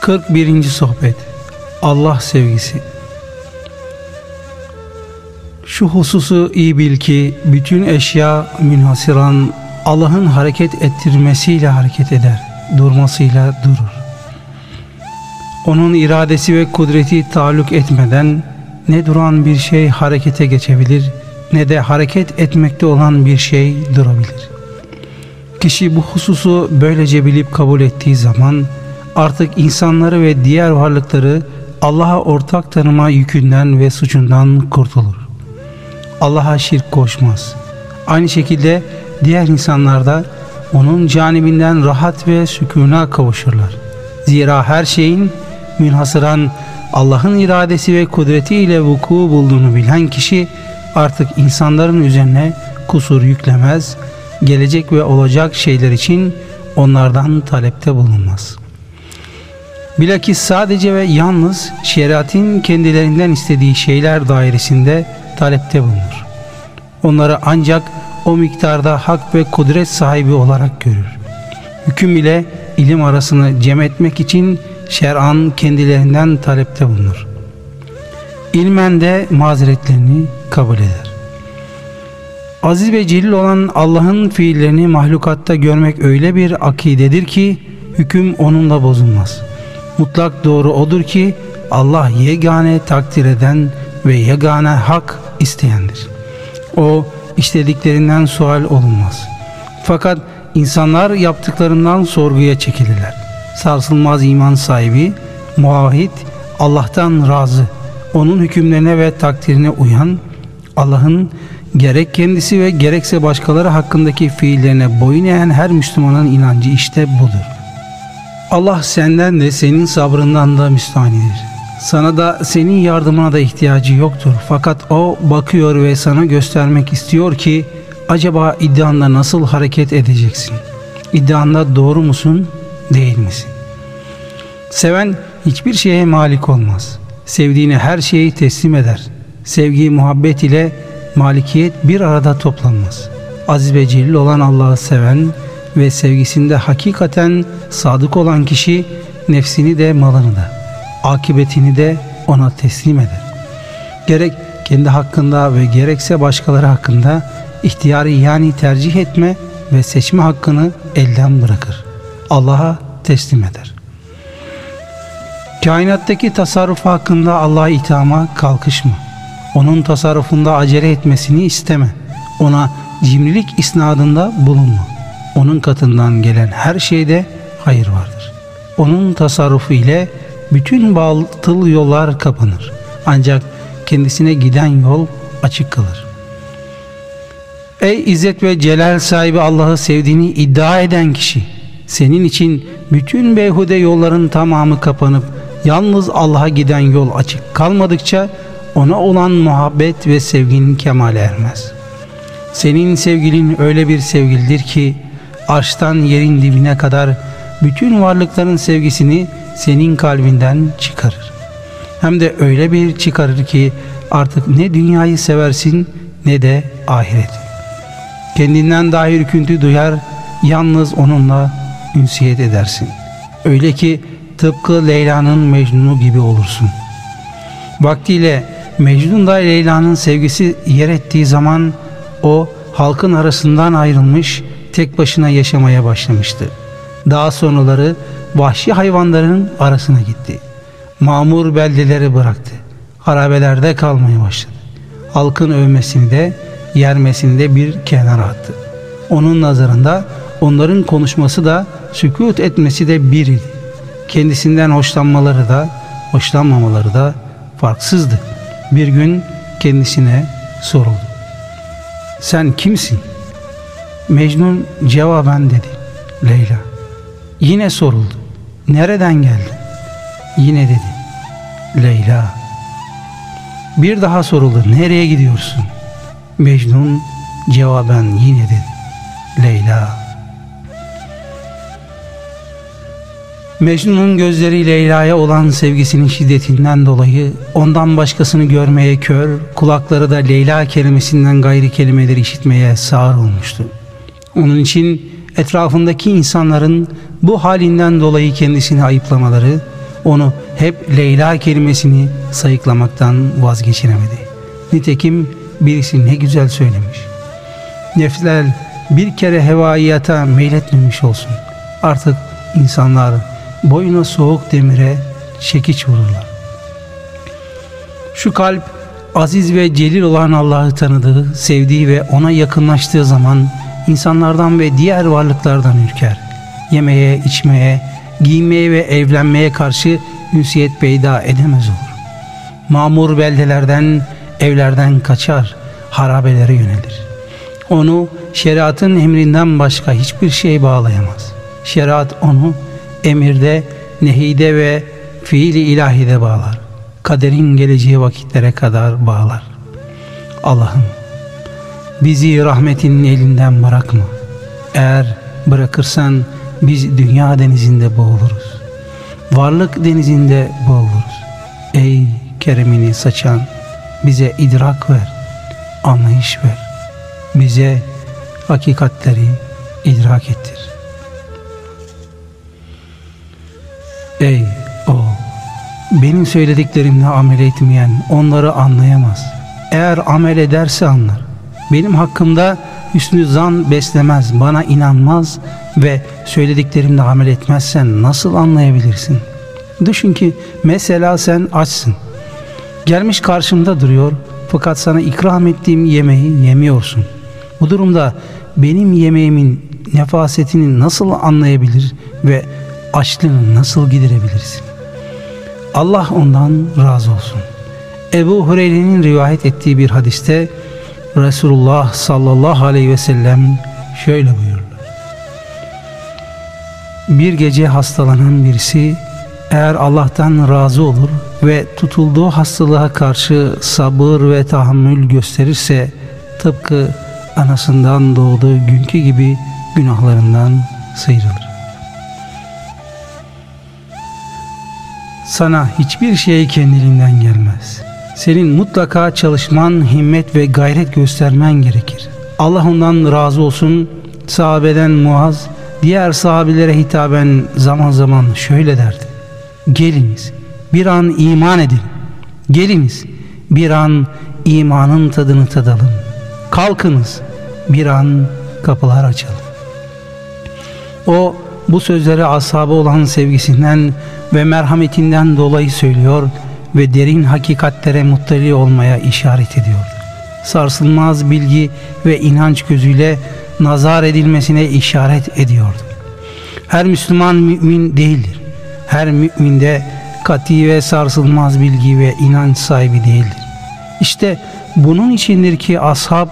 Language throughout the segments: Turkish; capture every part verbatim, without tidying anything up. kırk birinci sohbet Allah sevgisi. Şu hususu iyi bil ki bütün eşya münhasıran Allah'ın hareket ettirmesiyle hareket eder, durmasıyla durur. Onun iradesi ve kudreti taalluk etmeden ne duran bir şey harekete geçebilir ne de hareket etmekte olan bir şey durabilir. Kişi bu hususu böylece bilip kabul ettiği zaman artık insanları ve diğer varlıkları Allah'a ortak tanıma yükünden ve suçundan kurtulur. Allah'a şirk koşmaz. Aynı şekilde diğer insanlar da onun canibinden rahat ve sükûna kavuşurlar. Zira her şeyin münhasıran Allah'ın iradesi ve kudretiyle vuku bulduğunu bilen kişi artık insanların üzerine kusur yüklemez, gelecek ve olacak şeyler için onlardan talepte bulunmaz. Bilakis sadece ve yalnız şeriatın kendilerinden istediği şeyler dairesinde talepte bulunur. Onları ancak o miktarda hak ve kudret sahibi olarak görür. Hüküm ile ilim arasını cem etmek için şer'an kendilerinden talepte bulunur. İlmen de mazeretlerini kabul eder. Aziz ve celil olan Allah'ın fiillerini mahlukatta görmek öyle bir akidedir ki hüküm onunla bozulmaz. Mutlak doğru odur ki Allah yegane takdir eden ve yegane hak isteyendir. O istediklerinden sual olunmaz. Fakat insanlar yaptıklarından sorguya çekilirler. Sarsılmaz iman sahibi, muahhit, Allah'tan razı, onun hükümlerine ve takdirine uyan, Allah'ın gerek kendisi ve gerekse başkaları hakkındaki fiillerine boyun eğen her Müslümanın inancı işte budur. Allah senden de senin sabrından da müstahnidir. Sana da senin yardımına da ihtiyacı yoktur. Fakat o bakıyor ve sana göstermek istiyor ki acaba iddianda nasıl hareket edeceksin? İddianda doğru musun, değil misin? Seven hiçbir şeye malik olmaz. Sevdiğine her şeyi teslim eder. Sevgi, muhabbet ile malikiyet bir arada toplanmaz. Aziz ve celil olan Allah'ı seven ve sevgisinde hakikaten sadık olan kişi nefsini de malını da, akıbetini de ona teslim eder. Gerek kendi hakkında ve gerekse başkaları hakkında ihtiyarı yani tercih etme ve seçme hakkını elden bırakır. Allah'a teslim eder. Kainattaki tasarruf hakkında Allah'a ithama kalkışma. Onun tasarrufunda acele etmesini isteme. Ona cimrilik isnadında bulunma. Onun katından gelen her şeyde hayır vardır. Onun tasarrufu ile bütün batıl yollar kapanır. Ancak kendisine giden yol açık kalır. Ey izzet ve celal sahibi Allah'ı sevdiğini iddia eden kişi, senin için bütün beyhude yolların tamamı kapanıp yalnız Allah'a giden yol açık kalmadıkça ona olan muhabbet ve sevginin kemale ermez. Senin sevgilin öyle bir sevgilidir ki arştan yerin dibine kadar bütün varlıkların sevgisini senin kalbinden çıkarır. Hem de öyle bir çıkarır ki artık ne dünyayı seversin ne de ahireti. Kendinden dahi ürküntü duyar, yalnız onunla ünsiyet edersin. Öyle ki tıpkı Leyla'nın Mecnun'u gibi olursun. Vaktiyle Mecnun'da Leyla'nın sevgisi yer ettiği zaman o halkın arasından ayrılmış, tek başına yaşamaya başlamıştı. Daha sonraları vahşi hayvanların arasına gitti. Mamur beldeleri bıraktı. Harabelerde kalmaya başladı. Halkın övmesini de, yermesini de bir kenara attı. Onun nazarında onların konuşması da, sükût etmesi de bir idi. Kendisinden hoşlanmaları da, hoşlanmamaları da farksızdı. Bir gün kendisine soruldu. Sen kimsin? Mecnun cevaben dedi. Leyla. Yine soruldu. Nereden geldin? Yine dedi. Leyla. Bir daha soruldu. Nereye gidiyorsun? Mecnun cevaben yine dedi. Leyla. Mecnun'un gözleri Leyla'ya olan sevgisinin şiddetinden dolayı ondan başkasını görmeye kör, kulakları da Leyla kelimesinden gayri kelimeleri işitmeye sağır olmuştu. Onun için etrafındaki insanların bu halinden dolayı kendisini ayıplamaları onu hep Leyla kelimesini sayıklamaktan vazgeçiremedi. Nitekim birisi ne güzel söylemiş: "Nefsler bir kere hevaiyata meyletmemiş olsun. Artık insanlar boyuna soğuk demire çekiç vururlar." Şu kalp aziz ve celil olan Allah'ı tanıdığı, sevdiği ve ona yakınlaştığı zaman insanlardan ve diğer varlıklardan ürker. Yemeye, içmeye, giymeye ve evlenmeye karşı ünsiyet peyda edemez olur. Mamur beldelerden, evlerden kaçar, harabelere yönelir. Onu şeriatın emrinden başka hiçbir şey bağlayamaz. Şeriat onu emirde, nehide ve fiili ilahide bağlar. Kaderin geleceği vakitlere kadar bağlar. Allah'ım, bizi rahmetinin elinden bırakma. Eğer bırakırsan biz dünya denizinde boğuluruz. Varlık denizinde boğuluruz. Ey keremini saçan, bize idrak ver, anlayış ver. Bize hakikatleri idrak ettir. Ey o, benim söylediklerimle amel etmeyen onları anlayamaz. Eğer amel ederse anlar. Benim hakkımda hüsnü zan beslemez, bana inanmaz ve söylediklerimle amel etmezsen nasıl anlayabilirsin? Düşün ki mesela sen açsın. Gelmiş karşımda duruyor fakat sana ikram ettiğim yemeği yemiyorsun. Bu durumda benim yemeğimin nefasetini nasıl anlayabilir ve açlığını nasıl giderebilirsin? Allah ondan razı olsun. Ebu Hureyre'nin rivayet ettiği bir hadiste Resulullah sallallahu aleyhi ve sellem şöyle buyururlar: "Bir gece hastalanan birisi eğer Allah'tan razı olur ve tutulduğu hastalığa karşı sabır ve tahammül gösterirse tıpkı anasından doğduğu günkü gibi günahlarından sıyrılır." Sana hiçbir şey kendiliğinden gelmez. Senin mutlaka çalışman, himmet ve gayret göstermen gerekir. Allah ondan razı olsun. Sahabeden Muaz, diğer sahabilere hitaben zaman zaman şöyle derdi: "Geliniz, bir an iman edin. Geliniz, bir an imanın tadını tadalım. Kalkınız, bir an kapılar açalım." O, bu sözleri ashabı olan sevgisinden ve merhametinden dolayı söylüyor ve derin hakikatlere muttali olmaya işaret ediyor. Sarsılmaz bilgi ve inanç gözüyle nazar edilmesine işaret ediyordu. Her Müslüman mümin değildir. Her mümin de kat'i ve sarsılmaz bilgi ve inanç sahibi değildir. İşte bunun içindir ki ashab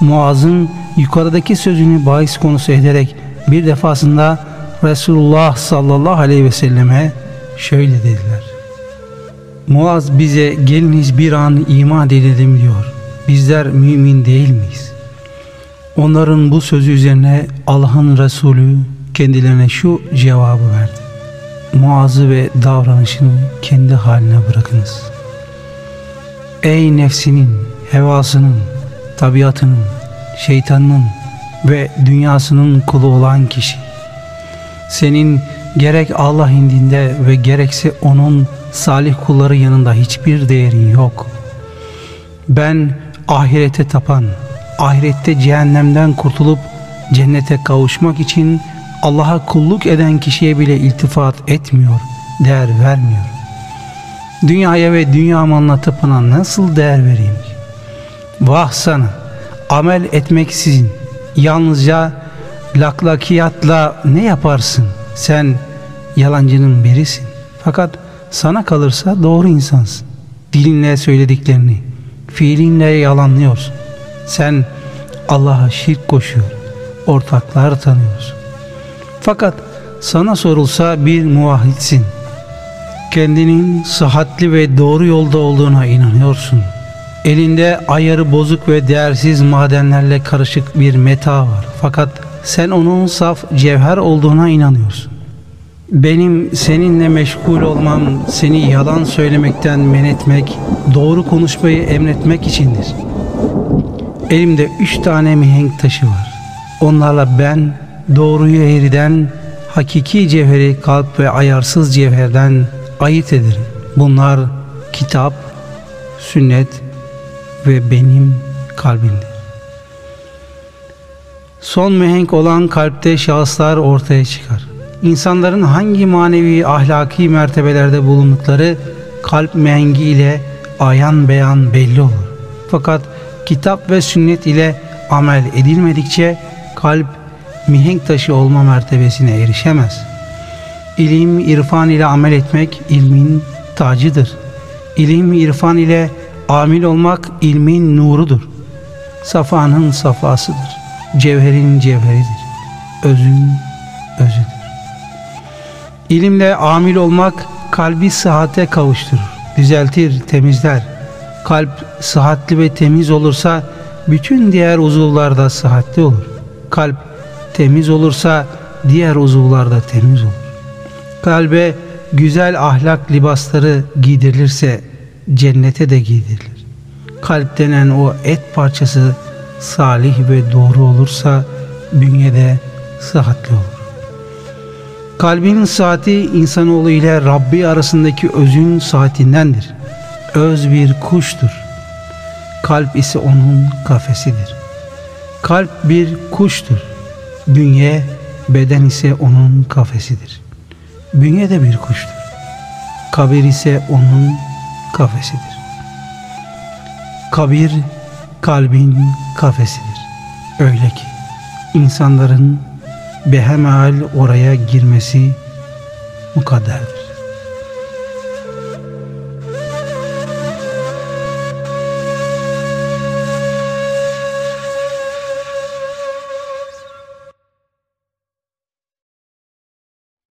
Muaz'ın yukarıdaki sözünü bahis konusu ederek bir defasında Resulullah sallallahu aleyhi ve selleme şöyle dediler: "Muaz bize geliniz bir an iman edelim diyor. Bizler mümin değil miyiz?" Onların bu sözü üzerine Allah'ın Resulü kendilerine şu cevabı verdi: "Muaz'ı ve davranışını kendi haline bırakınız. Ey nefsinin, hevasının, tabiatının, şeytanının ve dünyasının kulu olan kişi, senin gerek Allah indinde ve gerekse onun salih kulları yanında hiçbir değerin yok. Ben ahirete tapan, ahirette cehennemden kurtulup cennete kavuşmak için Allah'a kulluk eden kişiye bile iltifat etmiyor, değer vermiyor. Dünyaya ve dünya malına tapına nasıl değer vereyim ki? Vah sana, amel etmeksizin, yalnızca laklakiyatla ne yaparsın? Sen yalancının birisin. Fakat sana kalırsa doğru insansın. Dilinle söylediklerini, fiilinle yalanlıyorsun. Sen Allah'a şirk koşuyor, ortaklar tanıyorsun. Fakat sana sorulsa bir muvahhidsin. Kendinin sıhhatli ve doğru yolda olduğuna inanıyorsun. Elinde ayarı bozuk ve değersiz madenlerle karışık bir meta var. Fakat sen onun saf cevher olduğuna inanıyorsun. benim seninle meşgul olmam, seni yalan söylemekten men etmek, doğru konuşmayı emretmek içindir. Elimde üç tane mihenk taşı var. Onlarla ben doğruyu eğriden, hakiki cevheri kalp ve ayarsız cevherden ayırt ederim. Bunlar kitap, sünnet ve benim kalbimdir. Son mihenk olan kalpte şahıslar ortaya çıkar. İnsanların hangi manevi ahlaki mertebelerde bulundukları kalp mihengi ile ayan beyan belli olur. Fakat kitap ve sünnet ile amel edilmedikçe kalp mihenk taşı olma mertebesine erişemez. İlim, irfan ile amel etmek ilmin tacıdır. İlim, irfan ile amil olmak ilmin nurudur. Safanın safasıdır. Cevherin cevheridir. Özün özüdür. İlimle amil olmak kalbi sıhhate kavuşturur, düzeltir, temizler. Kalp sıhhatli ve temiz olursa bütün diğer uzuvlar da sıhhatli olur. Kalp temiz olursa diğer uzuvlar da temiz olur. Kalbe güzel ahlak libasları giydirilirse cennete de giydirilir. Kalp denen o et parçası salih ve doğru olursa bünyede sıhhatli olur. Kalbin saati insanoğlu ile Rabbi arasındaki özün saatindendir. Öz bir kuştur. Kalp ise onun kafesidir. Kalp bir kuştur. Bünye, beden ise onun kafesidir. Bünye de bir kuştur. Kabir ise onun kafesidir. Kabir, kalbin kafesidir. Öyle ki insanların behemeal oraya girmesi mukadderdir.